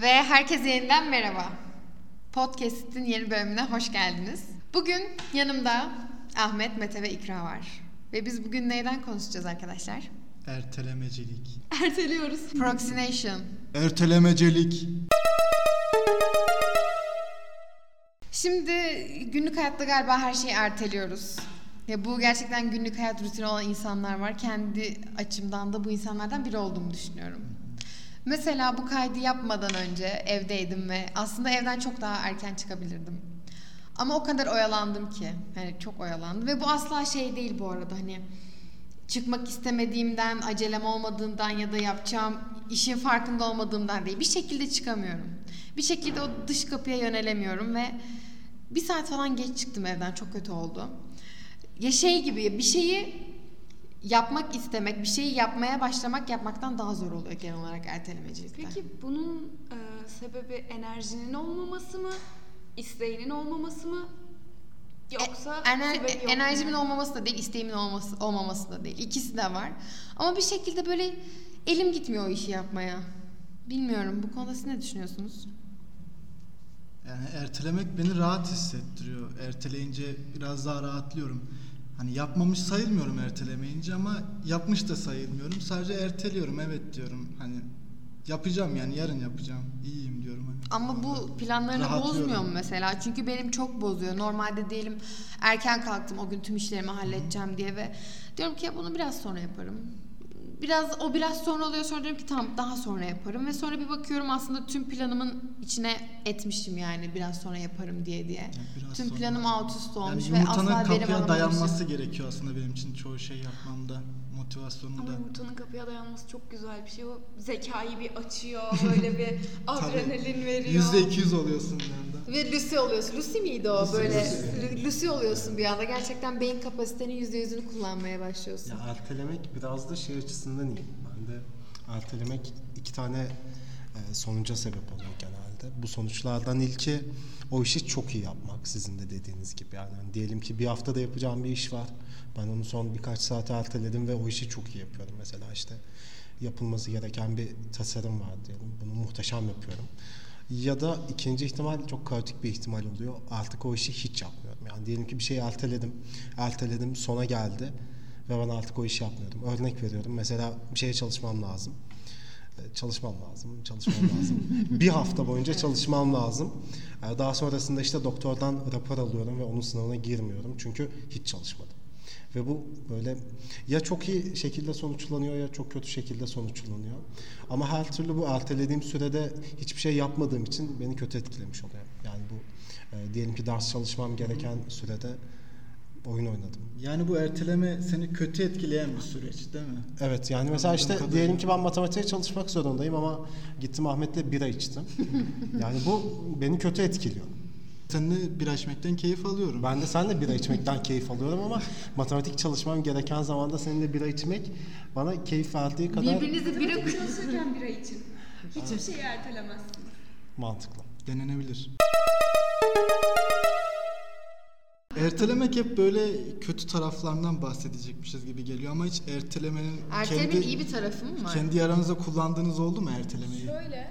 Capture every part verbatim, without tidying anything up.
Ve herkese yeniden merhaba. Podcast'in yeni bölümüne hoş geldiniz. Bugün yanımda Ahmet, Mete ve İkra var. Ve biz bugün neyden konuşacağız arkadaşlar? Ertelemecilik. Erteliyoruz. Procrastination. Ertelemecilik. Şimdi günlük hayatta galiba her şeyi erteliyoruz. Ya bu gerçekten günlük hayat rutini olan insanlar var. Kendi açımdan da bu insanlardan biri olduğumu düşünüyorum. Mesela bu kaydı yapmadan önce evdeydim ve aslında evden çok daha erken çıkabilirdim. Ama o kadar oyalandım ki. Yani çok oyalandım. Ve bu asla şey değil bu arada, hani çıkmak istemediğimden, acelem olmadığından ya da yapacağım işin farkında olmadığımdan değil. Bir şekilde çıkamıyorum. Bir şekilde o dış kapıya yönelemiyorum ve bir saat falan geç çıktım evden. Çok kötü oldu. Ya şey gibi, bir şeyi yapmak istemek, bir şeyi yapmaya başlamak yapmaktan daha zor oluyor genel olarak ertelemecilikten. Peki bunun e, sebebi enerjinin olmaması mı? İsteğinin olmaması mı? Yoksa e, ener, sebebi yok enerjimin mu? Olmaması da değil, isteğimin olması, olmaması da değil. İkisi de var. Ama bir şekilde böyle elim gitmiyor o işi yapmaya. Bilmiyorum. Bu konuda siz ne düşünüyorsunuz? Yani ertelemek beni rahat hissettiriyor. Erteleyince biraz daha rahatlıyorum. Hani yapmamış sayılmıyorum ertelemeyince ama yapmış da sayılmıyorum. Sadece erteliyorum, evet diyorum. Hani yapacağım, yani yarın yapacağım. İyiyim diyorum. Hani ama bu planlarını bozmuyor mu mesela? Çünkü benim çok bozuyor. Normalde diyelim erken kalktım o gün tüm işlerimi halledeceğim Hı. diye ve diyorum ki bunu biraz sonra yaparım. Biraz o biraz sonra oluyor, sonra diyorum ki tamam daha sonra yaparım ve sonra bir bakıyorum aslında tüm planımın içine etmişim, yani biraz sonra yaparım diye diye. Yani tüm sonra. Planım alt üst olmuş yani ve asla verim alamamışım. Yumurtanın kapıya dayanması gerekiyor aslında benim için çoğu şey yapmamda, motivasyonunda. Ama yumurtanın kapıya dayanması çok güzel bir şey, o zekayı bir açıyor, böyle bir adrenalin veriyor. yüzde iki yüz oluyorsun bir anda. Ve Lucy oluyorsun. Lucy miydi o Lucy, böyle? Lucy. Lucy oluyorsun bir anda. Gerçekten beyin kapasitenin yüzde yüzünü kullanmaya başlıyorsun. Ya ertelemek biraz da şey açısından iyi. Ben de ertelemek iki tane sonuca sebep oluyor genelde. Bu sonuçlardan ilki o işi çok iyi yapmak, sizin de dediğiniz gibi. Yani diyelim ki bir haftada yapacağım bir iş var. Ben onu son birkaç saate erteledim ve o işi çok iyi yapıyorum. Mesela işte yapılması gereken bir tasarım var diyelim. Bunu muhteşem yapıyorum. Ya da ikinci ihtimal çok kaotik bir ihtimal oluyor. Artık o işi hiç yapmıyorum. Yani diyelim ki bir şeyi erteledim, erteledim, sona geldi. Ve ben artık o işi yapmıyordum. Örnek veriyorum. Mesela bir şeye çalışmam lazım. Çalışmam lazım, çalışmam lazım. Bir hafta boyunca çalışmam lazım. Daha sonrasında işte doktordan rapor alıyorum ve onun sınavına girmiyorum. Çünkü hiç çalışmadım. Ve bu böyle ya çok iyi şekilde sonuçlanıyor ya çok kötü şekilde sonuçlanıyor. Ama her türlü bu ertelediğim sürede hiçbir şey yapmadığım için beni kötü etkilemiş oluyor. Yani bu diyelim ki ders çalışmam gereken sürede oyun oynadım. Yani bu erteleme seni kötü etkileyen bir süreç değil mi? Evet, yani mesela işte kadın diyelim ki ben matematiğe çalışmak zorundayım ama gittim Ahmet'le bira içtim. Yani bu beni kötü etkiliyor. Sen de bira içmekten keyif alıyorum. Ben de sen de bira içmekten keyif alıyorum ama matematik çalışmam gereken zamanda seninle bira içmek bana keyif verdiği kadar... Birbirinizi bira çalışırken bira için. Hiçbir şeyi ertelemezsiniz. Mantıklı. Denenebilir. Ertelemek hep böyle kötü taraflarından bahsedecekmişiz gibi geliyor ama hiç ertelemenin ertelemenin kendi, iyi bir tarafı mı var? Kendi aranızda kullandığınız oldu mu ertelemeyi? Şöyle,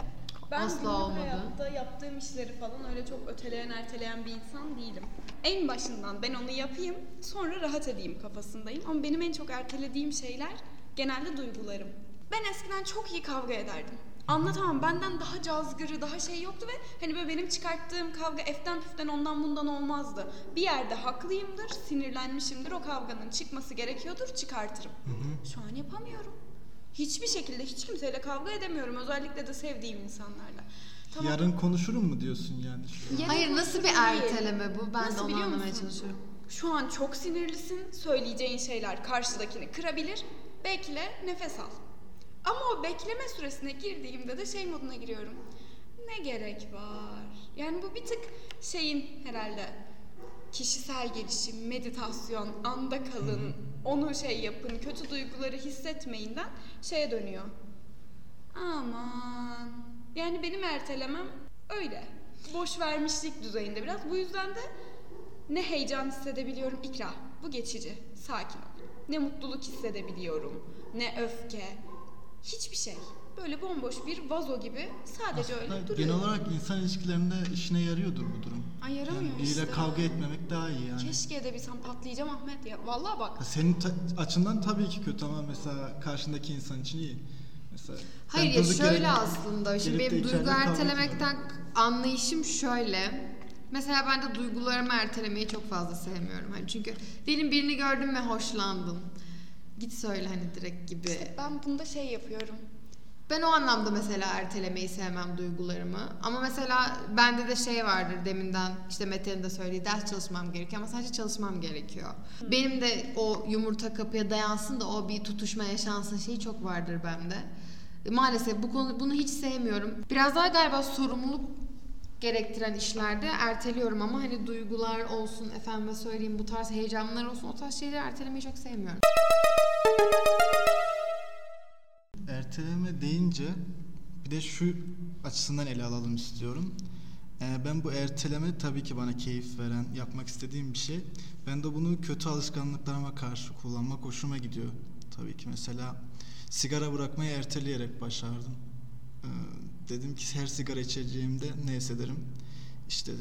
ben asla günlük olmadı. Hayatta yaptığım işleri falan öyle çok öteleyen erteleyen bir insan değilim. En başından ben onu yapayım, sonra rahat edeyim kafasındayım ama benim en çok ertelediğim şeyler genelde duygularım. Ben eskiden çok iyi kavga ederdim. Anlatamam, benden daha cazgırı, daha şey yoktu ve hani böyle benim çıkarttığım kavga eften püften ondan bundan olmazdı. Bir yerde haklıyımdır, sinirlenmişimdir, o kavganın çıkması gerekiyordur, çıkartırım. Hı hı. Şu an yapamıyorum. Hiçbir şekilde hiç kimseyle kavga edemiyorum, özellikle de sevdiğim insanlarla. Tamam. Yarın konuşurum mu diyorsun yani? Yarın hayır, nasıl bir erteleme bu? Ben nasıl de onu anlamaya çalışıyorum. Şu an çok sinirlisin, söyleyeceğin şeyler karşıdakini kırabilir, bekle, nefes al. Ama o bekleme süresine girdiğimde de şey moduna giriyorum. Ne gerek var? Yani bu bir tık şeyin herhalde kişisel gelişim, meditasyon, anda kalın, onu şey yapın, kötü duyguları hissetmeyinden şeye dönüyor. Aman. Yani benim ertelemem öyle. Boş vermişlik düzeyinde biraz. Bu yüzden de ne heyecan hissedebiliyorum. İkra. Bu geçici. Sakin ol. Ne mutluluk hissedebiliyorum. Ne öfke. Hiçbir şey. böyle bomboş bir vazo gibi sadece aslında öyle duruyor. Genel olarak insan ilişkilerinde işine yarıyordur bu durum. Ay yaramıyor yani işte. İyiyle kavga etmemek daha iyi yani. Keşke edebilsem, patlayacağım Ahmet ya. Vallahi bak. Senin ta- açından tabii ki kötü ama mesela karşındaki insan için iyi. Mesela hayır ya şöyle gelip, aslında. Şimdi benim duygu ertelemekten anlayışım şöyle. Mesela ben de duygularımı ertelemeyi çok fazla sevmiyorum. Hani çünkü benim birini gördüm ve hoşlandım. Git söyle hani direkt gibi. İşte ben bunda şey yapıyorum. Ben o anlamda mesela ertelemeyi sevmem duygularımı. Ama mesela bende de şey vardır deminden işte Mete'nin de söylediği, ders çalışmam gerekiyor ama sadece çalışmam gerekiyor. Hı. Benim de o yumurta kapıya dayansın da o bir tutuşma yaşansın şeyi çok vardır bende. Maalesef bu konu, bunu hiç sevmiyorum. Biraz daha galiba sorumluluk gerektiren işlerde erteliyorum ama hani duygular olsun, efendime söyleyeyim bu tarz heyecanlar olsun, o tarz şeyleri ertelemeyi çok sevmiyorum. Erteleme deyince bir de şu açısından ele alalım istiyorum. Ee, ben bu erteleme tabii ki bana keyif veren, yapmak istediğim bir şey. Ben de bunu kötü alışkanlıklarıma karşı kullanmak hoşuma gidiyor. Tabii ki mesela sigara bırakmayı erteleyerek başardım. Ee, dedim ki her sigara içeceğimde neyse derim. İşte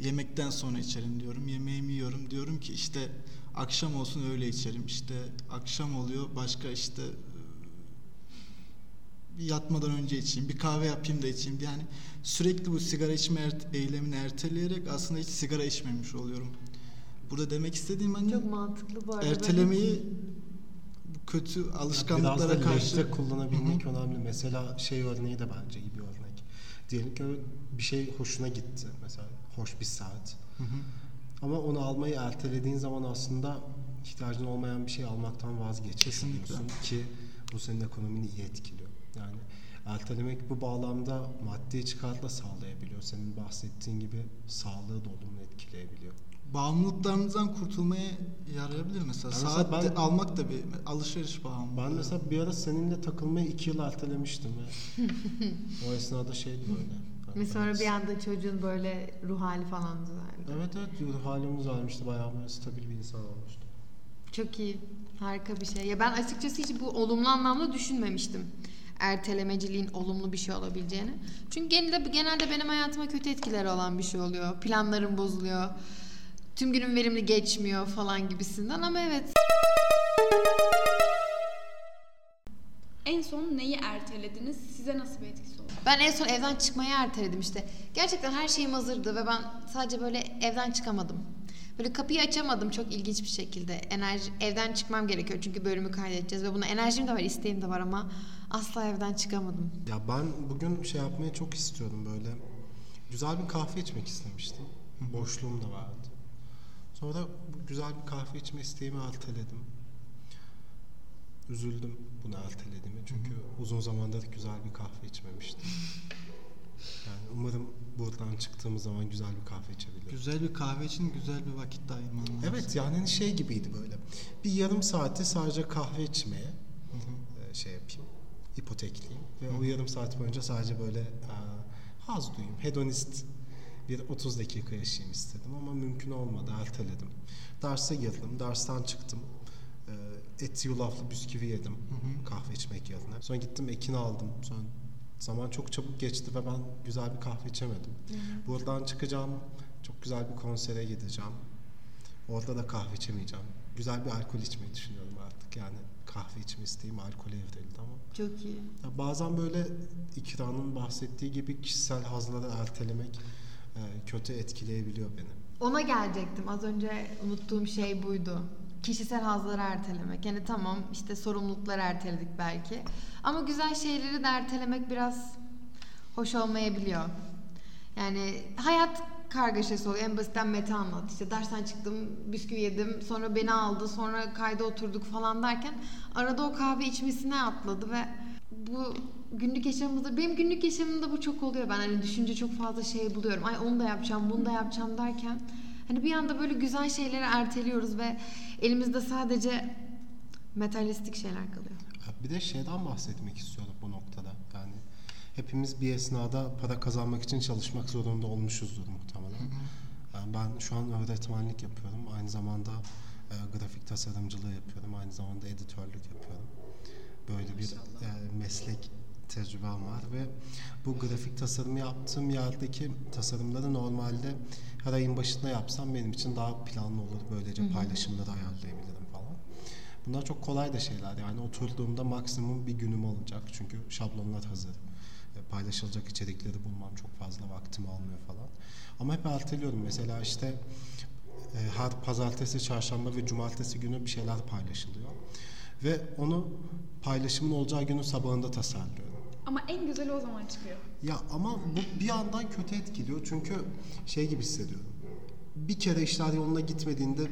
yemekten sonra içerim diyorum. Yemeğimi yiyorum. Diyorum ki işte akşam olsun öyle içerim. İşte akşam oluyor başka işte yatmadan önce içeyim, bir kahve yapayım da içeyim. Yani sürekli bu sigara içme er- eylemini erteleyerek aslında hiç sigara içmemiş oluyorum. Burada demek istediğim hani çok mantıklı bu arada. Ertelemeyi kötü alışkanlıklara yani karşı işte kullanabilmek Hı-hı. önemli. Mesela şey örneği de bence iyi bir örnek. Diyelim ki bir şey hoşuna gitti. Mesela hoş bir saat. Hı-hı. Ama onu almayı ertelediğin zaman aslında ihtiyacın olmayan bir şey almaktan vazgeçiyorsun ki bu senin ekonomini iyi etkiliyor. Yani ertelemek bu bağlamda maddi çıkartla sağlayabiliyor. Senin bahsettiğin gibi sağlığı da olumlu etkileyebiliyor. Bağımlılıklarımızdan kurtulmaya yarayabilir mesela. Yani saat mesela ben, almak da bir alışveriş bağımlılığı. Ben mesela bir ara seninle takılmayı iki yıl ertelemiştim. O esnada şeydi böyle. Ve sonra bir anda çocuğun böyle ruh hali falan düzeldi. Evet evet ruh halim düzelmişti. Bayağı böyle stabil bir insan olmuştu. Çok iyi. Harika bir şey. Ya ben açıkçası hiç bu olumlu anlamda düşünmemiştim. Ertelemeciliğin olumlu bir şey olabileceğini. Çünkü genelde, genelde benim hayatıma kötü etkileri olan bir şey oluyor. Planlarım bozuluyor. Tüm günüm verimli geçmiyor falan gibisinden ama evet. En son neyi ertelediniz? Size nasıl bir etkisi oldu? Ben en son evden çıkmayı erteledim işte. Gerçekten her şeyim hazırdı ve ben sadece böyle evden çıkamadım. Böyle kapıyı açamadım çok ilginç bir şekilde. Enerji, evden çıkmam gerekiyor çünkü bölümü kaydedeceğiz ve buna enerjim de var, isteğim de var ama asla evden çıkamadım. Ya ben bugün şey yapmayı çok istiyordum böyle. Güzel bir kahve içmek istemiştim. Boşluğum da vardı. Sonra güzel bir kahve içme isteğimi erteledim. Üzüldüm bunu ertelediğimi çünkü uzun zamandır güzel bir kahve içmemiştim. Yani umarım buradan çıktığımız zaman güzel bir kahve içebilirim. Güzel bir kahve için güzel bir vakit ayırman lazım. Evet yani şey gibiydi böyle. Bir yarım saati sadece kahve içmeye Hı-hı. şey yapayım, ipotekliyim ve Hı-hı. o yarım saat boyunca sadece böyle a, haz duyayım, hedonist bir otuz dakika yaşayayım istedim ama mümkün olmadı, erteledim. Derse girdim, dersten çıktım. Et yulaflı bisküvi yedim Hı-hı. kahve içmek yerine. Sonra gittim ekini aldım. Sonra zaman çok çabuk geçti ve ben güzel bir kahve içemedim. Hı-hı. Buradan çıkacağım, çok güzel bir konsere gideceğim. Orada da kahve içemeyeceğim. Güzel bir alkol içmeyi düşünüyorum artık. Yani kahve içme isteğim alkole evrildi ama. Çok iyi. Ya bazen böyle İkra'nın bahsettiği gibi kişisel hazları ertelemek e, kötü etkileyebiliyor beni. Ona gelecektim. Az önce unuttuğum şey buydu. Kişisel hazları ertelemek. Yani tamam işte sorumlulukları erteledik belki. Ama güzel şeyleri de ertelemek biraz hoş olmayabiliyor. Yani hayat kargaşası oluyor. En basitten Mete anlat. İşte dersten çıktım, bisküvi yedim, sonra beni aldı, sonra kayda oturduk falan derken arada o kahve içmesine atladı ve bu günlük yaşamımızda, benim günlük yaşamımda bu çok oluyor. Ben hani düşünce çok fazla şey buluyorum. Ay onu da yapacağım, bunu da yapacağım derken hani bir anda böyle güzel şeyleri erteliyoruz ve elimizde sadece metalistik şeyler kalıyor. Bir de şeyden bahsetmek istiyorduk bu noktada. Yani hepimiz bir esnada para kazanmak için çalışmak zorunda olmuşuzdur muhtemelen. Hı hı. Yani ben şu an öğretmenlik yapıyorum. Aynı zamanda e, grafik tasarımcılığı yapıyorum. Aynı zamanda editörlük yapıyorum. Böyle bir e, meslek tecrübem var ve bu grafik tasarımı yaptığım yerdeki tasarımları normalde her ayın başında yapsam benim için daha planlı olur. Böylece Hı-hı. paylaşımları ayarlayabilirim falan. Bunlar çok kolay da şeyler. Yani oturduğumda maksimum bir günüm olacak. Çünkü şablonlar hazır. Paylaşılacak içerikleri bulmam çok fazla vaktimi almıyor falan. Ama hep erteliyorum. Mesela işte her pazartesi, çarşamba ve cumartesi günü bir şeyler paylaşılıyor. Ve onu paylaşımın olacağı günün sabahında tasarlıyorum. Ama en güzeli o zaman çıkıyor. Ya ama bu bir yandan kötü etkiliyor. Çünkü şey gibi hissediyorum. Bir kere işler yoluna gitmediğinde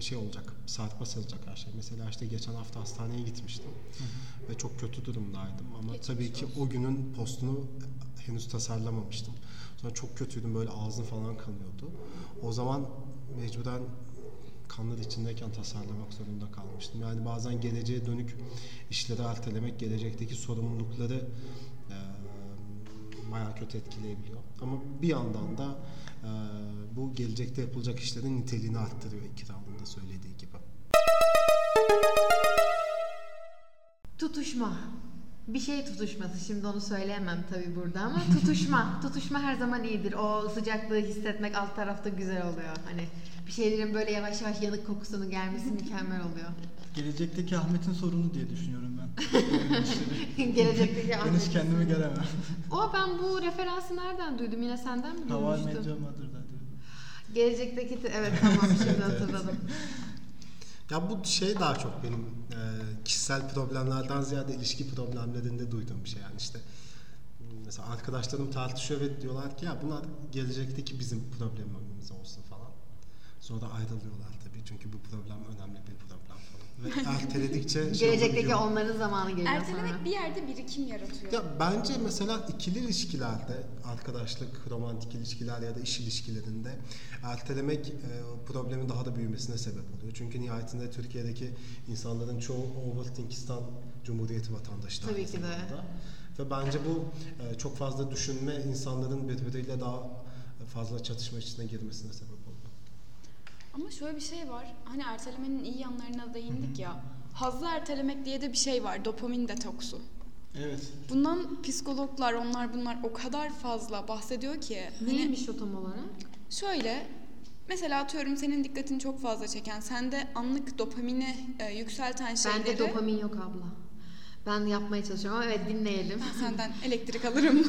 şey olacak, sarpa sarılacak her şey. Mesela işte geçen hafta hastaneye gitmiştim. Hı hı. Ve çok kötü durumdaydım. Ama geçmiş tabii ki olsun. O günün postunu henüz tasarlamamıştım. Sonra çok kötüydüm, böyle ağzım falan kanıyordu. O zaman mecburen kanlar içindeyken tasarlamak zorunda kalmıştım. Yani bazen geleceğe dönük işleri ertelemek, gelecekteki sorumlulukları e, bayağı kötü etkileyebiliyor. Ama bir yandan da e, bu gelecekte yapılacak işlerin niteliğini arttırıyor, İkra'nın da söylediği gibi. Tutuşma. Bir şey tutuşması. Şimdi onu söyleyemem tabii burada ama tutuşma. Tutuşma her zaman iyidir. O sıcaklığı hissetmek alt tarafta güzel oluyor. Hani bir şeylerin böyle yavaş yavaş yanık kokusunun gelmesi mükemmel oluyor. Gelecekteki Ahmet'in sorunu diye düşünüyorum ben. Gelecekteki Ahmet'in sorunu. Kendimi göremem. O ben bu referansı nereden duydum? Yine senden mi duymuştum? Haval Medyama'dır'dan duydum. Gelecekteki... Evet tamam şimdi hatırladım. Ya bu şey daha çok benim e, kişisel problemlerden ziyade ilişki problemlerinde duyduğum bir şey. Yani işte mesela arkadaşlarım tartışıyor ve diyorlar ki ya bunlar gelecekteki bizim problemimiz olsun falan. Sonra da ayrılıyorlar tabii çünkü bu problem önemli bir problem falan. Ve erteledikçe... şey gelecekteki oluyor, onların zamanı geliyor ertelemek sonra. Ertelemek bir yerde birikim yaratıyor. Ya bence mesela ikili ilişkilerde, arkadaşlık, romantik ilişkiler ya da iş ilişkilerinde ertelemek e, problemin daha da büyümesine sebep oluyor. Çünkü nihayetinde Türkiye'deki insanların çoğu Overthinkistan Cumhuriyeti vatandaşı. Tabii ki de. Ve bence bu e, çok fazla düşünme insanların birbiriyle daha fazla çatışma içine girmesine sebep oluyor. Ama şöyle bir şey var, hani ertelemenin iyi yanlarına değindik ya, hazzı ertelemek diye de bir şey var, dopamin detoksu. Evet. Bundan psikologlar, onlar bunlar o kadar fazla bahsediyor ki. Neymiş hani, o tam olarak? Şöyle, mesela atıyorum senin dikkatini çok fazla çeken, sende anlık dopamini e, yükselten şeyleri... Bende dopamin yok abla. Ben yapmaya çalışıyorum ama evet dinleyelim. Senden elektrik alırım.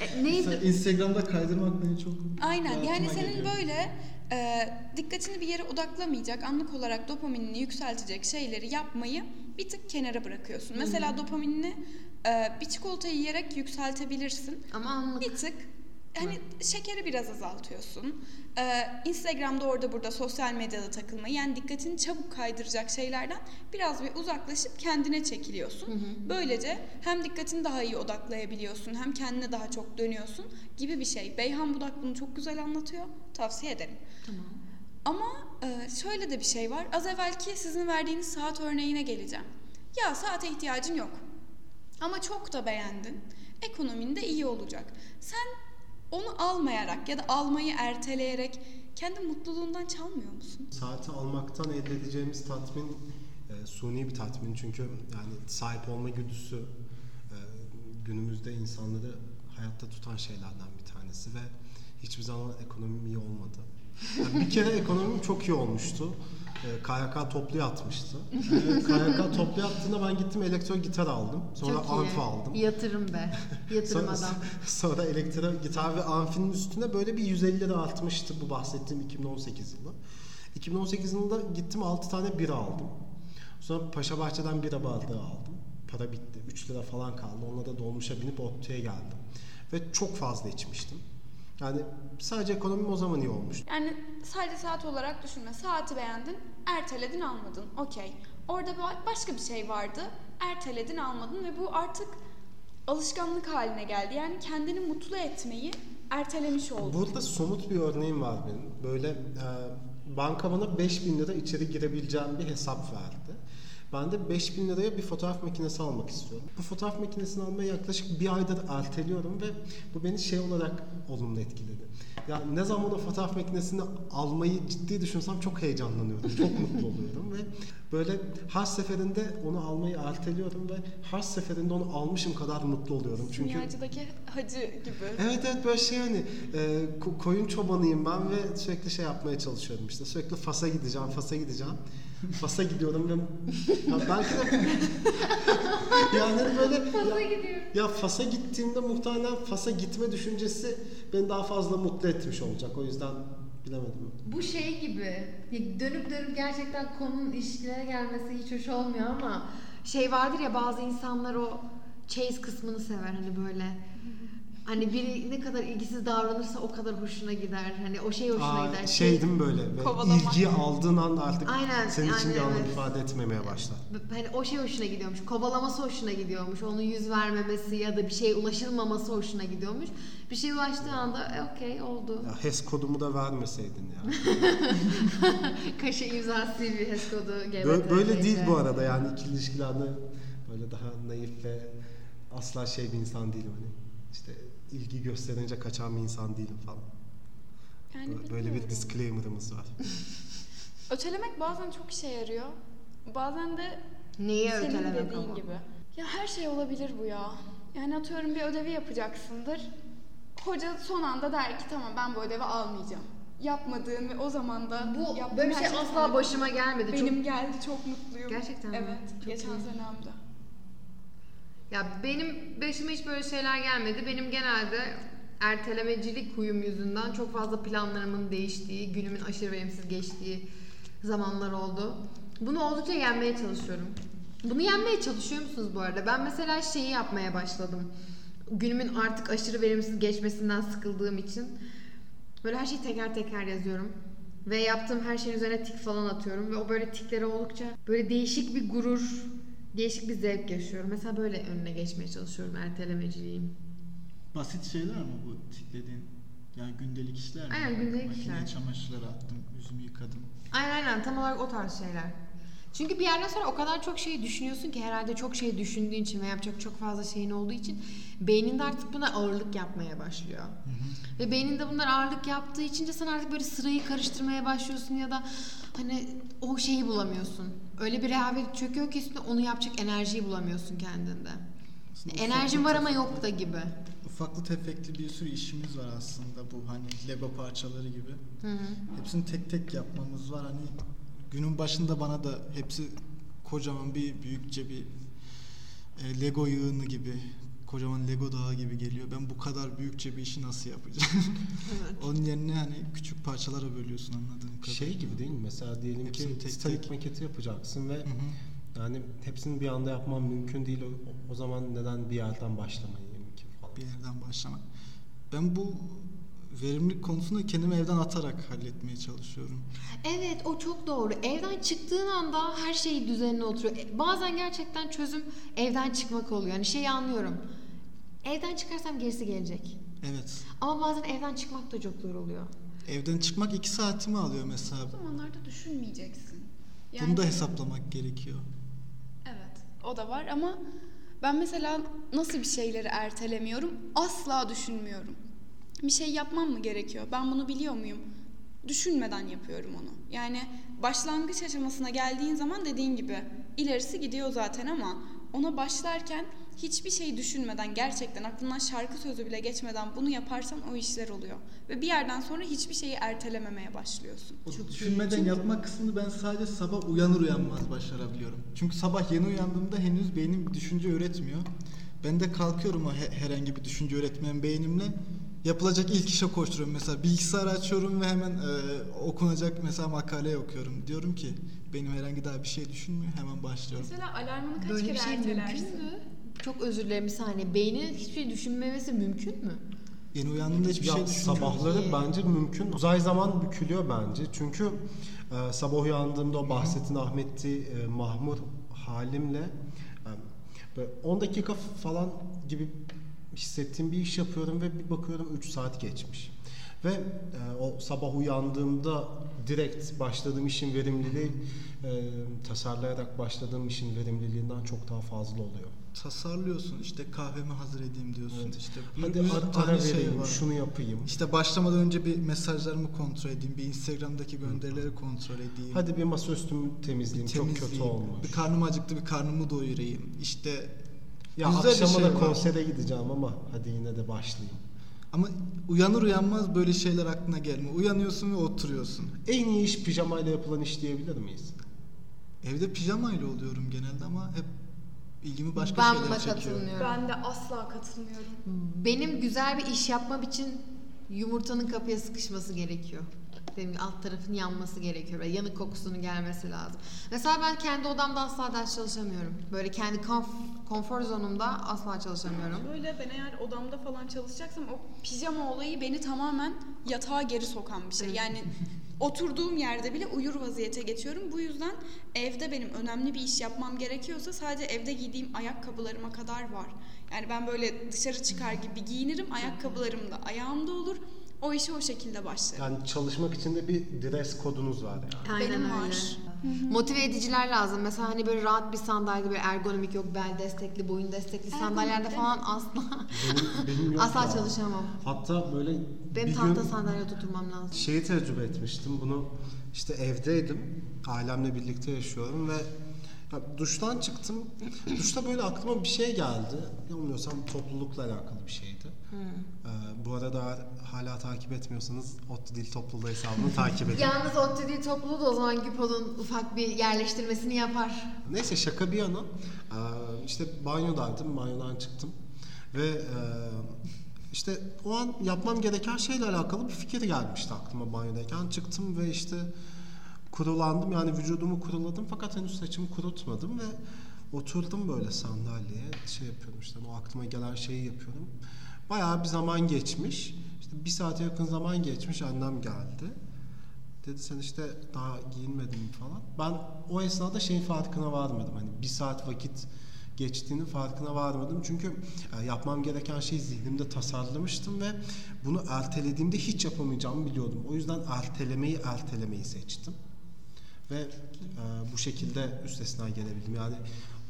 e, neydi? Instagram'da kaydırmak beni çok... Aynen, yani senin geliyor. Böyle... E, dikkatini bir yere odaklamayacak, anlık olarak dopaminini yükseltecek şeyleri yapmayı bir tık kenara bırakıyorsun. Hı-hı. Mesela dopaminini e, bir çikolatayı yiyerek yükseltebilirsin. Ama anlık. Bir tık hani Hı. şekeri biraz azaltıyorsun. E, Instagram'da orada burada sosyal medyada takılmayı, yani dikkatini çabuk kaydıracak şeylerden biraz bir uzaklaşıp kendine çekiliyorsun. Hı-hı. Böylece hem dikkatini daha iyi odaklayabiliyorsun, hem kendine daha çok dönüyorsun gibi bir şey. Beyhan Budak bunu çok güzel anlatıyor. Tavsiye ederim. Tamam. Ama şöyle de bir şey var. Az evvelki sizin verdiğiniz saat örneğine geleceğim. Ya saate ihtiyacın yok. Ama çok da beğendin. Ekonomin de iyi olacak. Sen onu almayarak ya da almayı erteleyerek kendi mutluluğundan çalmıyor musun? Saati almaktan elde edeceğimiz tatmin e, suni bir tatmin. Çünkü yani sahip olma güdüsü e, günümüzde insanları hayatta tutan şeylerden bir tanesi ve hiçbir zaman ekonomim iyi olmadı. Yani bir kere ekonomim çok iyi olmuştu. E, K Y K toplu atmıştı. E, K Y K toplu attığında ben gittim elektro gitar aldım. Sonra amfi aldım. Yatırım be. Yatırım sonra, adam. Sonra elektro gitar ve amfinin üstüne böyle bir yüz elli lira artmıştı bu bahsettiğim iki bin on sekiz yılı. iki bin on sekiz yılında gittim altı tane bira aldım. Sonra Paşabahçe'den bira bardağı aldım. Para bitti. üç lira falan kaldı. Onunla da dolmuşa binip Ottu'ya geldim. Ve çok fazla içmiştim. Yani sadece ekonomim o zaman iyi olmuş. Yani sadece saat olarak düşünme. Saati beğendin, erteledin, almadın. Okey. Orada başka bir şey vardı. Erteledin, almadın ve bu artık alışkanlık haline geldi. Yani kendini mutlu etmeyi ertelemiş oldun. Burada somut bir örneğim var benim. Böyle e, banka bana beş bin lira içeri girebileceğim bir hesap verdi. Ben de beş bin liraya bir fotoğraf makinesi almak istiyorum. Bu fotoğraf makinesini almaya yaklaşık bir aydır erteliyorum ve bu beni şey olarak olumlu etkiledi. Ya ne zaman o fotoğraf makinesini almayı ciddi düşünsem çok heyecanlanıyorum, çok mutlu oluyorum ve böyle her seferinde onu almayı erteliyorum ve her seferinde onu almışım kadar mutlu oluyorum. Çünkü Dünyacıdaki hacı gibi. Evet evet böyle şey hani e, koyun çobanıyım ben ve sürekli şey yapmaya çalışıyorum işte. Sürekli Fas'a gideceğim, Fas'a gideceğim. Fas'a gidiyorum ve ya belki de yani böyle Fas'a ya, ya Fas'a gittiğimde muhtemelen Fas'a gitme düşüncesi beni daha fazla mutlu etmiş olacak. O yüzden bilemedim. Bu şey gibi dönüp dönüp gerçekten konunun ilişkilere gelmesi hiç hoş olmuyor ama şey vardır ya, bazı insanlar o chase kısmını sever hani böyle. Hani biri ne kadar ilgisiz davranırsa o kadar hoşuna gider. Hani o şey hoşuna Aa, gider. Şey değil mi böyle? İlgi aldığın anda artık aynen, senin için aynen, bir anlam evet. ifade etmemeye başlar. Hani o şey hoşuna gidiyormuş. Kovalaması hoşuna gidiyormuş. Onun yüz vermemesi ya da bir şeye ulaşılmaması hoşuna gidiyormuş. Bir şeye ulaştığı anda e, okey oldu. Ya H E S kodumu da vermeseydin ya. Kaşe imzası bir H E S kodu. Böyle, böyle değil bu arada yani ikili ilişkilerde böyle daha naif ve asla şey bir insan değilim hani işte ilgi gösterince kaçan bir insan değilim falan. Yani böyle bilmiyorum. Bir disclaimer'ımız var. Ötelemek bazen çok işe yarıyor. Bazen de niye senin dediğin ama? Gibi. Ya her şey olabilir bu ya. Yani atıyorum bir ödevi yapacaksındır. Hoca son anda der ki tamam ben bu ödevi almayacağım. Yapmadığım ve o zaman da bu böyle şey asla başıma gelmedi. Benim çok... geldi çok mutluyum. Gerçekten evet, mi? Evet. Geçen dönemde. Ya benim başıma hiç böyle şeyler gelmedi. Benim genelde ertelemecilik huyum yüzünden çok fazla planlarımın değiştiği, günümün aşırı verimsiz geçtiği zamanlar oldu. Bunu oldukça yenmeye çalışıyorum. Bunu yenmeye çalışıyor musunuz bu arada? Ben mesela şeyi yapmaya başladım. Günümün artık aşırı verimsiz geçmesinden sıkıldığım için böyle her şeyi teker teker yazıyorum. Ve yaptığım her şeyin üzerine tik falan atıyorum. Ve o böyle tiklere oldukça böyle değişik bir gurur, değişik bir zevk yaşıyorum. Mesela böyle önüne geçmeye çalışıyorum ertelemeciliğim. Basit şeyler mi bu tiklediğin? Yani gündelik işler mi? Aynen gündelik Makineye işler. Makineye çamaşırları attım, yüzümü yıkadım. Aynen aynen tam olarak o tarz şeyler. Çünkü bir yerden sonra o kadar çok şey düşünüyorsun ki herhalde çok şey düşündüğün için ve yapacak çok fazla şeyin olduğu için beyninde artık buna ağırlık yapmaya başlıyor. Hı hı. Ve beyninde bunlar ağırlık yaptığı için de sen artık böyle sırayı karıştırmaya başlıyorsun ya da hani o şeyi bulamıyorsun. Öyle bir rehavet çöküyor ki üstüne onu yapacak enerjiyi bulamıyorsun kendinde. Aslında enerjin var ama yok da gibi. Ufaklı tefekli bir sürü işimiz var aslında bu hani Lego parçaları gibi. Hı hı. Hepsini tek tek yapmamız var hani. Günün başında bana da hepsi kocaman bir büyükçe bir e, Lego yığını gibi, kocaman Lego dağı gibi geliyor. Ben bu kadar büyükçe bir işi nasıl yapacağım? Evet. Onun yerine hani küçük parçalara bölüyorsun anladığın kadarıyla. Şey gibi değil mi? Mesela diyelim hepsini ki tek steak tek... maketi yapacaksın ve hı hı. yani hepsini bir anda yapman mümkün değil. O, o zaman neden bir yerden başlamayı ki falan? Bir yerden başlamak. Ben bu verimlilik konusunda kendimi evden atarak halletmeye çalışıyorum. Evet, o çok doğru. Evden çıktığın anda her şey düzenine oturuyor. Bazen gerçekten çözüm evden çıkmak oluyor. Yani şeyi anlıyorum. Evden çıkarsam gerisi gelecek. Evet. Ama bazen evden çıkmak da çok zor oluyor. Evden çıkmak iki saatimi alıyor mesela. O zamanlarda düşünmeyeceksin. Yani bunu da hesaplamak gerekiyor. Evet, o da var ama ben mesela nasıl bir şeyleri ertelemiyorum? Asla düşünmüyorum. Bir şey yapmam mı gerekiyor? Ben bunu biliyor muyum? Düşünmeden yapıyorum onu. Yani başlangıç aşamasına geldiğin zaman dediğin gibi ilerisi gidiyor zaten ama ona başlarken hiçbir şey düşünmeden gerçekten aklından şarkı sözü bile geçmeden bunu yaparsan o işler oluyor. Ve bir yerden sonra hiçbir şeyi ertelememeye başlıyorsun. O düşünmeden yapmak kısmını ben sadece sabah uyanır uyanmaz başarabiliyorum. Çünkü sabah yeni uyandığımda henüz beynim düşünce üretmiyor. Ben de kalkıyorum o herhangi bir düşünce üretmeyen beynimle. Yapılacak ilk işe koşturuyorum mesela. Bilgisayarı açıyorum ve hemen e, okunacak mesela makaleyi okuyorum. Diyorum ki benim herhangi daha bir şey düşünmüyor. Hemen başlıyorum. Mesela alarmını kaç böyle kere şey ertelersin? Çok özür dilerim bir saniye. Beynin hiçbir şey düşünmemesi mümkün mü? Yeni uyandığımda hiçbir ya şey düşünmüyorum. Sabahları ee... bence mümkün. Uzay zaman bükülüyor bence. Çünkü e, sabah uyandığımda o bahsettiğin Ahmet'i e, mahmur halimle e, on dakika falan gibi hissettiğim bir iş yapıyorum ve bir bakıyorum üç saat geçmiş. Ve e, o sabah uyandığımda direkt başladığım işin verimliliği e, tasarlayarak başladığım işin verimliliğinden çok daha fazla oluyor. Tasarlıyorsun, işte kahvemi hazır edeyim diyorsun, evet. işte hadi ar- ara vereyim, şey şunu yapayım. İşte başlamadan önce bir mesajlarımı kontrol edeyim, bir Instagram'daki gönderileri kontrol edeyim. Hadi bir masaüstümü temizleyeyim, bir çok temizleyeyim. Kötü olmuş. Bir karnım acıktı, bir karnımı doyurayım. İşte ya akşama şey da var. Konsere gideceğim ama hadi yine de başlayayım. Ama uyanır uyanmaz böyle şeyler aklına gelmiyor. Uyanıyorsun ve oturuyorsun. En iyi iş pijamayla yapılan iş diyebilir miyiz? Evde pijamayla oluyorum genelde ama hep ilgimi başka ben şeylere çekiyor. Ben de asla katılmıyorum. Benim güzel bir iş yapmam için yumurtanın kapıya sıkışması gerekiyor. Benim alt tarafın yanması gerekiyor. Böyle yanık kokusunun gelmesi lazım. Mesela ben kendi odamda asla ders çalışamıyorum. Böyle kendi konf- konfor zonumda asla çalışamıyorum. Böyle ben eğer odamda falan çalışacaksam o pijama olayı beni tamamen yatağa geri sokan bir şey. Yani oturduğum yerde bile uyur vaziyete geçiyorum. Bu yüzden evde benim önemli bir iş yapmam gerekiyorsa sadece evde giydiğim ayakkabılarıma kadar var. Yani ben böyle dışarı çıkar gibi giyinirim. Ayakkabılarım da ayağımda olur. O işe o şekilde başlıyor. Yani çalışmak için de bir dress kodunuz var yani. Aynen, benim var. Motive ediciler lazım. Mesela hani böyle rahat bir sandalyede, böyle ergonomik, yok bel destekli, boyun destekli ergonomik sandalyelerde falan asla benim, benim asla ya. Çalışamam. Hatta böyle benim tahta sandalye oturtmam lazım. Şeyi tecrübe etmiştim. Bunu işte evdeydim. Ailemle birlikte yaşıyorum ve ya duştan çıktım. Duşta böyle aklıma bir şey geldi. Bilmiyorsam toplulukla alakalı bir şeydi. Hmm. Ee, bu arada hala takip etmiyorsanız Ot Dil topluluğu hesabını takip edin. Yalnız Ot Dil topluluğu da o zaman Güpol'un ufak bir yerleştirmesini yapar. Neyse, şaka bir yana. Ee, işte banyodaydım. Banyodan çıktım. Ve e, işte o an yapmam gereken şeyle alakalı bir fikir gelmişti aklıma banyodayken. Çıktım ve işte kurulandım, yani vücudumu kuruladım fakat henüz saçımı kurutmadım ve oturdum böyle sandalyeye, şey yapıyorum işte, o aklıma gelen şeyi yapıyorum. Bayağı bir zaman geçmiş, işte bir saate yakın zaman geçmiş, annem geldi. Dedi sen işte daha giyinmedin mi falan. Ben o esnada şeyin farkına varmadım, hani bir saat vakit geçtiğinin farkına varmadım. Çünkü yapmam gereken şeyi zihnimde tasarlamıştım ve bunu ertelediğimde hiç yapamayacağımı biliyordum. O yüzden ertelemeyi ertelemeyi seçtim. Ve e, bu şekilde üstesinden gelebildim. Yani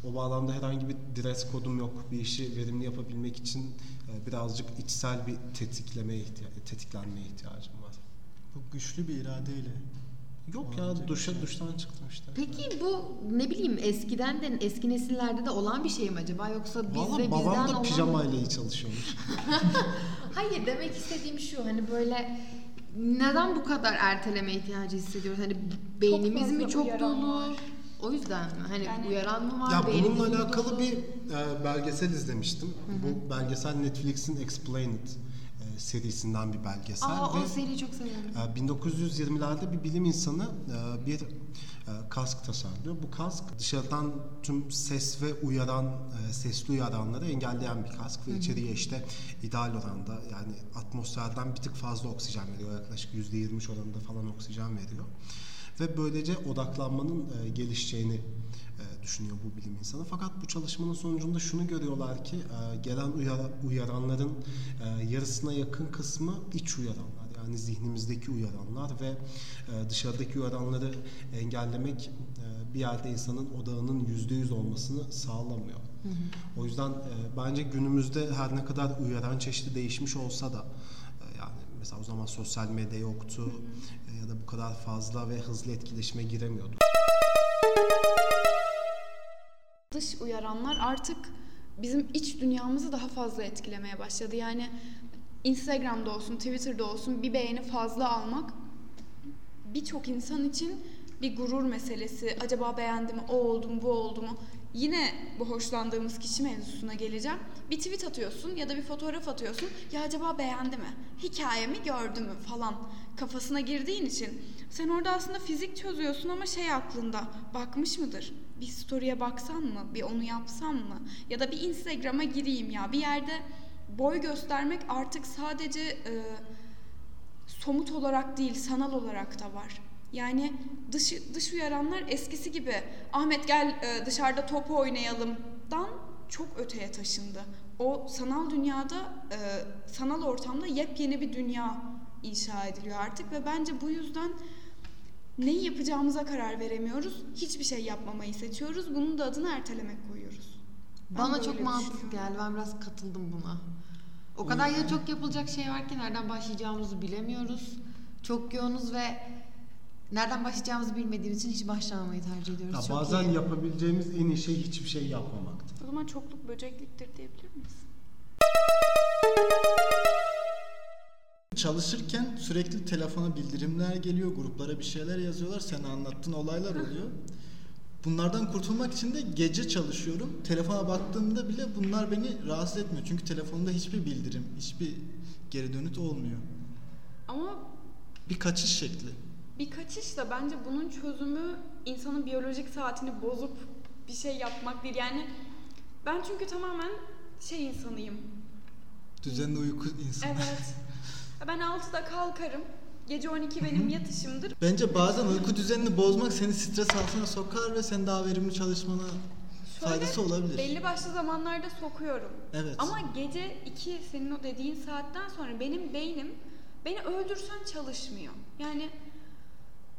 o bağlamda herhangi bir dress kodum yok. Bir işi verimli yapabilmek için e, birazcık içsel bir tetiklemeye ihtiya- tetiklenmeye ihtiyacım var. Bu güçlü bir iradeyle. Yok o ya, duşa şey. Duştan çıktım işte. Peki ben. Bu ne bileyim eskiden de, eski nesillerde de olan bir şey mi acaba, yoksa biz vallahi ve bizden olan? Valla babam da pijamayla iyi çalışıyormuş. Hayır, demek istediğim şu, hani böyle neden bu kadar erteleme ihtiyacı hissediyoruz? Hani beynimiz mi çok dolu? O yüzden mi? Hani yani, uyaran mı var? Ya bununla alakalı dolu? Bir e, belgesel izlemiştim. Hı-hı. Bu belgesel Netflix'in Explained e, serisinden bir belgesel. Aa, ve o seriyi çok seviyorum. E, bin dokuz yüz yirmilerde bir bilim insanı e, bir e, kask tasarlıyor. Bu kask dışarıdan tüm ses ve uyaran, e, sesli uyaranları engelleyen bir kask ve Hı-hı. içeriye işte ideal oranda, yani atmosferden bir tık fazla oksijen veriyor. Yaklaşık yüzde yirmi oranında falan oksijen veriyor. Ve böylece odaklanmanın e, gelişeceğini e, düşünüyor bu bilim insanı. Fakat bu çalışmanın sonucunda şunu görüyorlar ki e, gelen uyara, uyaranların e, yarısına yakın kısmı iç uyaranlar. Yani zihnimizdeki uyaranlar ve e, dışarıdaki uyaranları engellemek e, bir yerde insanın odağının yüzde yüz olmasını sağlamıyor. Hı hı. O yüzden e, bence günümüzde her ne kadar uyaran çeşidi değişmiş olsa da e, yani mesela o zaman sosyal medya yoktu. Hı hı. Ya da bu kadar fazla ve hızlı etkileşime giremiyorduk. Dış uyaranlar artık bizim iç dünyamızı daha fazla etkilemeye başladı. Yani Instagram'da olsun, Twitter'da olsun bir beğeni fazla almak birçok insan için bir gurur meselesi. Acaba beğendi mi, o oldu mu, bu oldu mu? Yine bu hoşlandığımız kişi mevzusuna geleceğim. Bir tweet atıyorsun ya da bir fotoğraf atıyorsun. Ya acaba beğendi mi? Hikayemi gördü mü falan kafasına girdiğin için. Sen orada aslında fizik çözüyorsun ama şey aklında, bakmış mıdır? Bir story'e baksan mı? Bir onu yapsam mı? Ya da bir Instagram'a gireyim ya. Bir yerde boy göstermek artık sadece e, somut olarak değil, sanal olarak da var. Yani dış, dış uyaranlar eskisi gibi Ahmet gel e, dışarıda top oynayalımdan çok öteye taşındı. O sanal dünyada, e, sanal ortamda yepyeni bir dünya inşa ediliyor artık ve bence bu yüzden neyi yapacağımıza karar veremiyoruz. Hiçbir şey yapmamayı seçiyoruz. Bunun da adını ertelemek koyuyoruz. Ben Bana çok mantıklı geldi. Ben biraz katıldım buna. O kadar ya yani çok yapılacak şey var ki nereden başlayacağımızı bilemiyoruz. Çok yoğunuz ve nereden başlayacağımızı bilmediğimiz için hiç başlamamayı tercih ediyoruz. Ya bazen iyi. Yapabileceğimiz en iyi şey hiçbir şey yapmamaktır. O zaman çokluk böcekliktir diyebilir miyiz? Çalışırken sürekli telefona bildirimler geliyor, gruplara bir şeyler yazıyorlar, sen anlattığın olaylar oluyor. Bunlardan kurtulmak için de gece çalışıyorum. Telefona baktığımda bile bunlar beni rahatsız etmiyor. Çünkü telefonda hiçbir bildirim, hiçbir geri dönüt olmuyor. Ama bir kaçış şekli. Bir kaçış da bence bunun çözümü insanın biyolojik saatini bozup bir şey yapmak değil. Yani ben çünkü tamamen şey insanıyım. Düzenli uyku insanı. Evet. Ben altıda kalkarım. Gece on iki benim yatışımdır. Bence bazen uyku düzenini bozmak seni stres altına sokar ve sen daha verimli çalışmana şöyle faydası olabilir. Belli başlı zamanlarda sokuyorum. Evet. Ama gece iki senin o dediğin saatten sonra benim beynim beni öldürsen çalışmıyor. Yani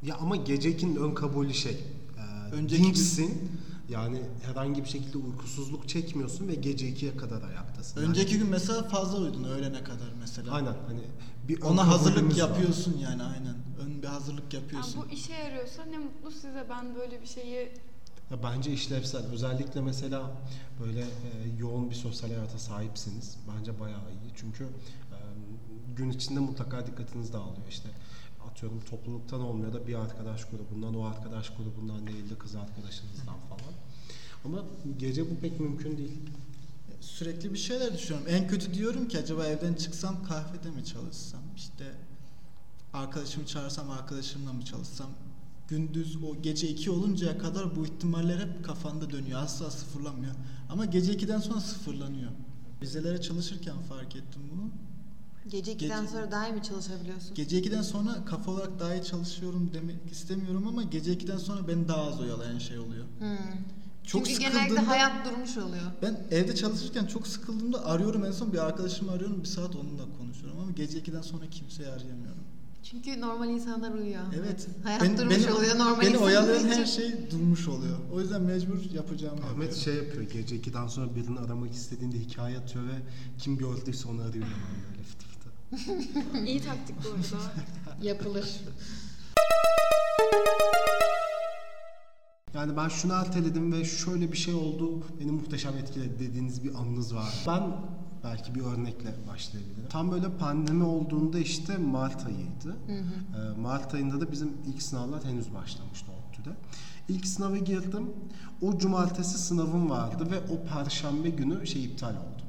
ya ama gecekinin ön kabulü şey. Ee, Önceki dinçsin. Yani herhangi bir şekilde uykusuzluk çekmiyorsun ve gece ikiye kadar ayaktasın. Önceki yani gün mesela fazla uyudun, öğlene kadar mesela. Aynen. Hani bir ona hazırlık yapıyorsun var. Yani aynen. Ön bir hazırlık yapıyorsun. Yani bu işe yarıyorsa ne mutlu size, ben böyle bir şeyi... Ya bence işlevsel. Özellikle mesela böyle e, yoğun bir sosyal hayata sahipsiniz. Bence bayağı iyi. Çünkü e, gün içinde mutlaka dikkatiniz dağılıyor işte. Atıyorum topluluktan olmuyor da bir arkadaş grubundan, o arkadaş grubundan değil de kız arkadaşınızdan falan. Ama gece bu pek mümkün değil. Sürekli bir şeyler düşünüyorum. En kötü diyorum ki acaba evden çıksam kahvede mi çalışsam? İşte arkadaşımı çağırsam arkadaşımla mı çalışsam? Gündüz o gece iki oluncaya kadar bu ihtimaller hep kafanda dönüyor. Asla sıfırlanmıyor. Ama gece ikiden sonra sıfırlanıyor. Vizelere çalışırken fark ettim bunu. Gece ikiden gece, sonra daha iyi mi çalışabiliyorsun? Gece ikiden sonra kafa olarak daha iyi çalışıyorum demek istemiyorum ama gece ikiden sonra beni daha az oyalayan şey oluyor. Hmm. Çok çünkü genelde hayat durmuş oluyor. Ben evde çalışırken çok sıkıldığımda arıyorum, en son bir arkadaşımı arıyorum, bir saat onunla konuşuyorum ama gece ikiden sonra kimseyi arayamıyorum. Çünkü normal insanlar uyuyor. Evet. Hayat ben, durmuş beni, oluyor normal beni oyalayan için her şey durmuş oluyor. O yüzden mecbur yapacağım. Ahmet yapıyorum. Şey yapıyor, gece ikiden sonra birini aramak istediğinde hikaye atıyor ve kim gördüyse onu arıyor. Böyle fıtı fıtı. İyi taktik bu arada. Yapılır. Yani ben şunu erteledim ve şöyle bir şey oldu, beni muhteşem etkiledi dediğiniz bir anınız var. Ben belki bir örnekle başlayabilirim. Tam böyle pandemi olduğunda işte Mart ayıydı. Hı hı. Mart ayında da bizim ilk sınavlar henüz başlamıştı Ot Dil'de. İlk sınava girdim. O cumartesi sınavım vardı ve o perşembe günü şey iptal oldu.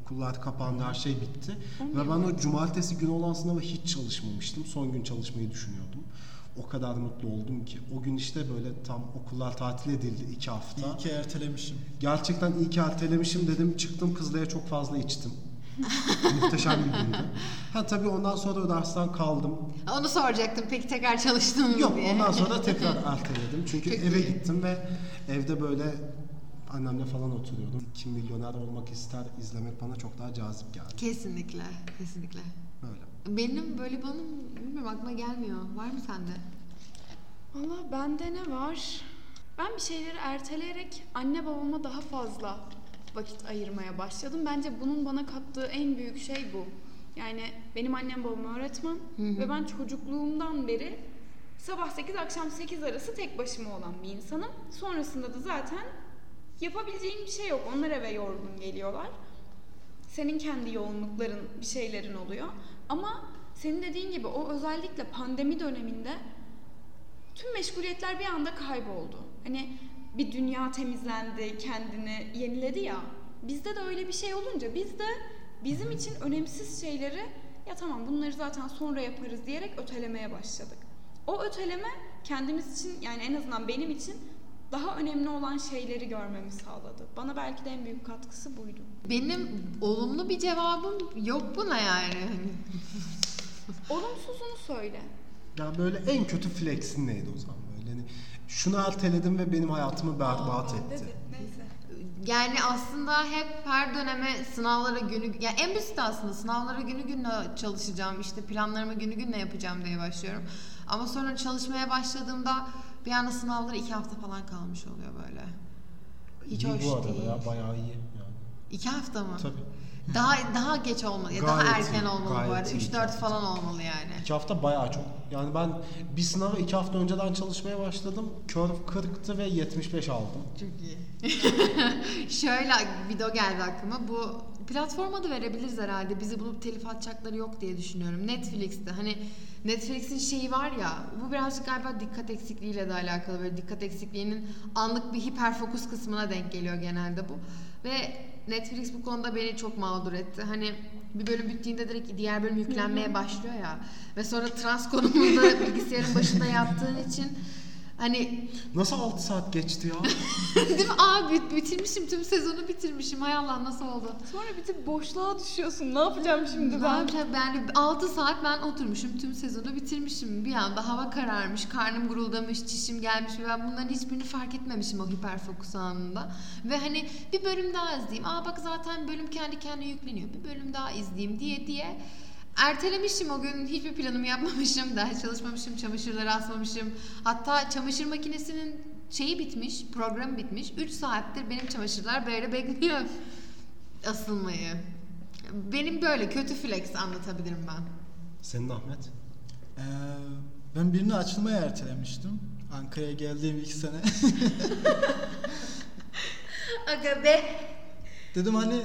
Okullar kapandı, her şey bitti. Hı hı. Ve ben o cumartesi günü olan sınava hiç çalışmamıştım. Son gün çalışmayı düşünüyordum. O kadar mutlu oldum ki. O gün işte böyle tam okullar tatil edildi iki hafta. İyi ki ertelemişim. Gerçekten iyi ki ertelemişim dedim. Çıktım, Kızılay'a çok fazla içtim. Muhteşem bir gündü. Ha tabii ondan sonra o dersten kaldım. Onu soracaktım. Peki tekrar çalıştın mı? Yok diye. Ondan sonra tekrar erteledim. Çünkü çok eve iyi. Gittim ve evde böyle annemle falan oturuyordum. Kim Milyoner Olmak ister izlemek bana çok daha cazip geldi. Kesinlikle. Kesinlikle. Böyle. Benim böyle bana bilmiyorum, aklıma gelmiyor. Var mı sende? Valla bende ne var? Ben bir şeyleri erteleyerek anne babama daha fazla vakit ayırmaya başladım. Bence bunun bana kattığı en büyük şey bu. Yani benim annem babam öğretmen hı hı. ve ben çocukluğumdan beri sabah sekiz akşam sekiz arası tek başıma olan bir insanım. Sonrasında da zaten yapabileceğim bir şey yok. Onlar eve yorgun geliyorlar. Senin kendi yoğunlukların, bir şeylerin oluyor. Ama senin dediğin gibi o özellikle pandemi döneminde tüm meşguliyetler bir anda kayboldu. Hani bir dünya temizlendi, kendini yeniledi ya. Bizde de öyle bir şey olunca biz de bizim için önemsiz şeyleri ya tamam bunları zaten sonra yaparız diyerek ötelemeye başladık. O öteleme kendimiz için, yani en azından benim için daha önemli olan şeyleri görmemi sağladı. Bana belki de en büyük katkısı buydu. Benim olumlu bir cevabım yok buna yani. Olumsuzunu söyle. Ya böyle en kötü flex'in neydi o zaman? Böyle hani şunu erteledim ve benim hayatımı berbat Aa, etti. Evet, neyse. Yani aslında hep her döneme sınavlara günü... Ya yani en basit aslında sınavlara günü gününe çalışacağım, işte planlarımı günü gününe yapacağım diye başlıyorum. Ama sonra çalışmaya başladığımda bir anda sınavlara iki hafta falan kalmış oluyor böyle. Hiç iyi hoş değil. Bu arada ya, bayağı iyi yani. İki hafta mı? Tabii. Daha daha geç olmalı ya, daha erken iyi, olmalı bu arada. üç dört falan olmalı yani. İki hafta bayağı çok. Yani ben bir sınavı iki hafta önceden çalışmaya başladım. Curve kırktı ve yetmiş beş aldım. Çok iyi. Şöyle video geldi aklıma. Bu platforma da verebiliriz herhalde. Bizi bulup telif atacakları yok diye düşünüyorum. Netflix'te hani Netflix'in şeyi var ya, bu birazcık galiba dikkat eksikliğiyle de alakalı. Böyle dikkat eksikliğinin anlık bir hiperfokus kısmına denk geliyor genelde bu. Ve Netflix bu konuda beni çok mağdur etti. Hani bir bölüm bittiğinde direkt diğer bölüm yüklenmeye başlıyor ya. Ve sonra trans konumunda bilgisayarın başında yattığın için hani... Nasıl altı saat geçti ya? Değil mi? Aa bit- bitirmişim. Tüm sezonu bitirmişim. Hay Allah, nasıl oldu? Sonra bir tip boşluğa düşüyorsun. Ne yapacağım şimdi ben? Ne yapacağım? Ben altı saat ben oturmuşum. Tüm sezonu bitirmişim. Bir anda hava kararmış. Karnım guruldamış. Çişim gelmiş. Ben bunların hiçbirini fark etmemişim o hiperfokus anında. Ve hani bir bölüm daha izleyeyim. Aa bak zaten bölüm kendi kendine yükleniyor. Bir bölüm daha izleyeyim diye diye ertelemişim o gün, hiçbir planımı yapmamışım, ders çalışmamışım, çamaşırları asmamışım. Hatta çamaşır makinesinin şeyi bitmiş, programı bitmiş. üç saattir benim çamaşırlar böyle bekliyor asılmayı. Benim böyle kötü flex anlatabilirim ben. Senin Ahmet? Ee, ben birini açılmaya ertelemiştim. Ankara'ya geldiğim ilk sene. Aga be! Dedim hani...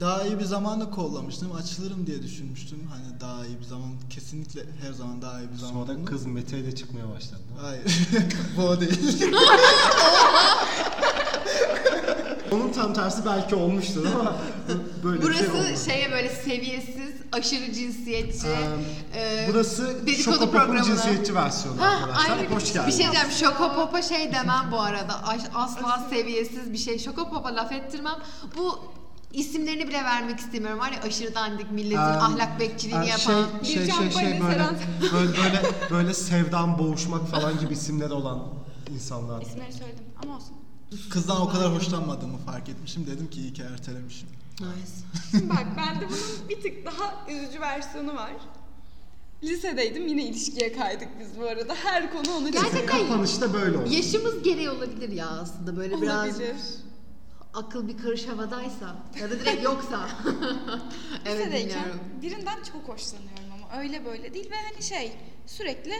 Daha iyi bir zamanla kollamıştım. Açılırım diye düşünmüştüm. Hani daha iyi bir zaman, kesinlikle her zaman daha iyi bir zaman. Sonra zamanını... kız Mete ile çıkmaya başladı. Hayır. Bu o değil. Onun tam tersi belki olmuştu ama böyle burası şey oldu. Burası şeye böyle seviyesiz, aşırı cinsiyetçi. Um, e, burası Şokopop'un cinsiyetçi versiyonu ha, arkadaşlar. Aynı, hoş geldiniz. Bir şey diyeceğim, Şokopop'a şey demem bu arada. Asla seviyesiz bir şey. Şokopop'a laf ettirmem. Bu İsimlerini bile vermek istemiyorum. Var ya aşırı dandik, milletin um, ahlak bekçiliğini yapan. Şey, şey, şey, şey, böyle, böyle, böyle, böyle sevdan boğuşmak falan gibi isimleri olan insanlar. İsimleri söyledim ama olsun. Kızdan o kadar hoşlanmadığımı fark etmişim. Dedim ki iyi ki ertelemişim. Nice. Bak bende bunun bir tık daha üzücü versiyonu var. Lisedeydim, yine ilişkiye kaydık biz bu arada. Her konu onu çizdi. Gerçekten kapanışta böyle oldu. Yaşımız gereği olabilir ya aslında. Böyle olabilir. Biraz... Akıl bir karış havadaysa ya da direkt yoksa. Evet, bilmiyorum. Birinden çok hoşlanıyorum ama öyle böyle değil ve hani şey sürekli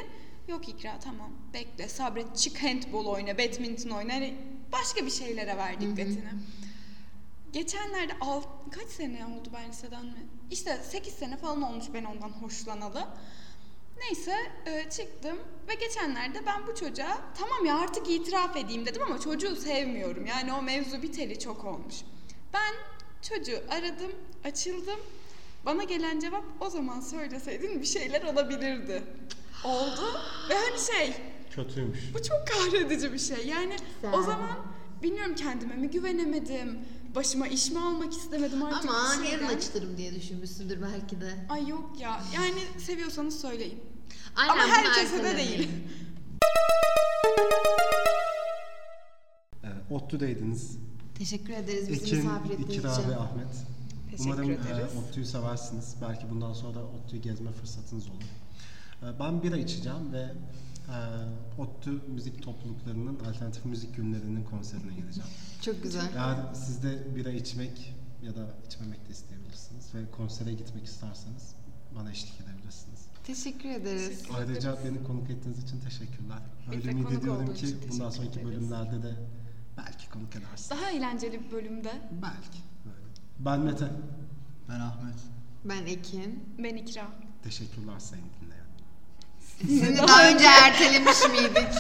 yok İkra tamam bekle sabret, çık handball oyna, badminton oyna, hani başka bir şeylere ver dikkatini. Geçenlerde alt, kaç sene oldu ben liseden mi? İşte sekiz sene falan olmuş ben ondan hoşlanalı. Neyse e, çıktım ve geçenlerde ben bu çocuğa tamam ya artık itiraf edeyim dedim ama çocuğu sevmiyorum. Yani o mevzu biteli çok olmuş. Ben çocuğu aradım, açıldım. Bana gelen cevap o zaman söyleseydin bir şeyler olabilirdi. Oldu ve hani şey. Kötüymüş. Bu çok kahredici bir şey. Yani sen... o zaman bilmiyorum kendime mi güvenemedim. Başıma iş mi almak istemedim artık. Ama yarın açtırım diye düşünmüşsündür belki de. Ay yok ya. Yani seviyorsanız söyleyin. Aynen, ama herkese de değil. Evet, Otlu'daydınız. Teşekkür ederiz bizi misafir ettiğiniz için. İkra ve Ahmet. Teşekkür Umarım ederiz. E, Otlu'yu seversiniz. Belki bundan sonra da Otlu'yu gezme fırsatınız olur. E, ben bira içeceğim ve Ee, Ottu müzik topluluklarının alternatif müzik günlerinin konserine gideceğim. Çok güzel. Yani siz de bira içmek ya da içmemek de isteyebilirsiniz ve konsere gitmek isterseniz bana eşlik edebilirsiniz. Teşekkür ederiz. Teşekkür Ayrıca ederiz. Beni konuk ettiğiniz için teşekkürler. Öyle mi diyorum ki bundan sonraki ederiz. Bölümlerde de belki konuk edersiniz. Daha eğlenceli bir bölümde. Belki. Böyle. Ben Mete. Ben Ahmet. Ben Ekin. Ben İkra. Teşekkürler sayın dinleyen. Sizi daha önce ertelemiş miydik?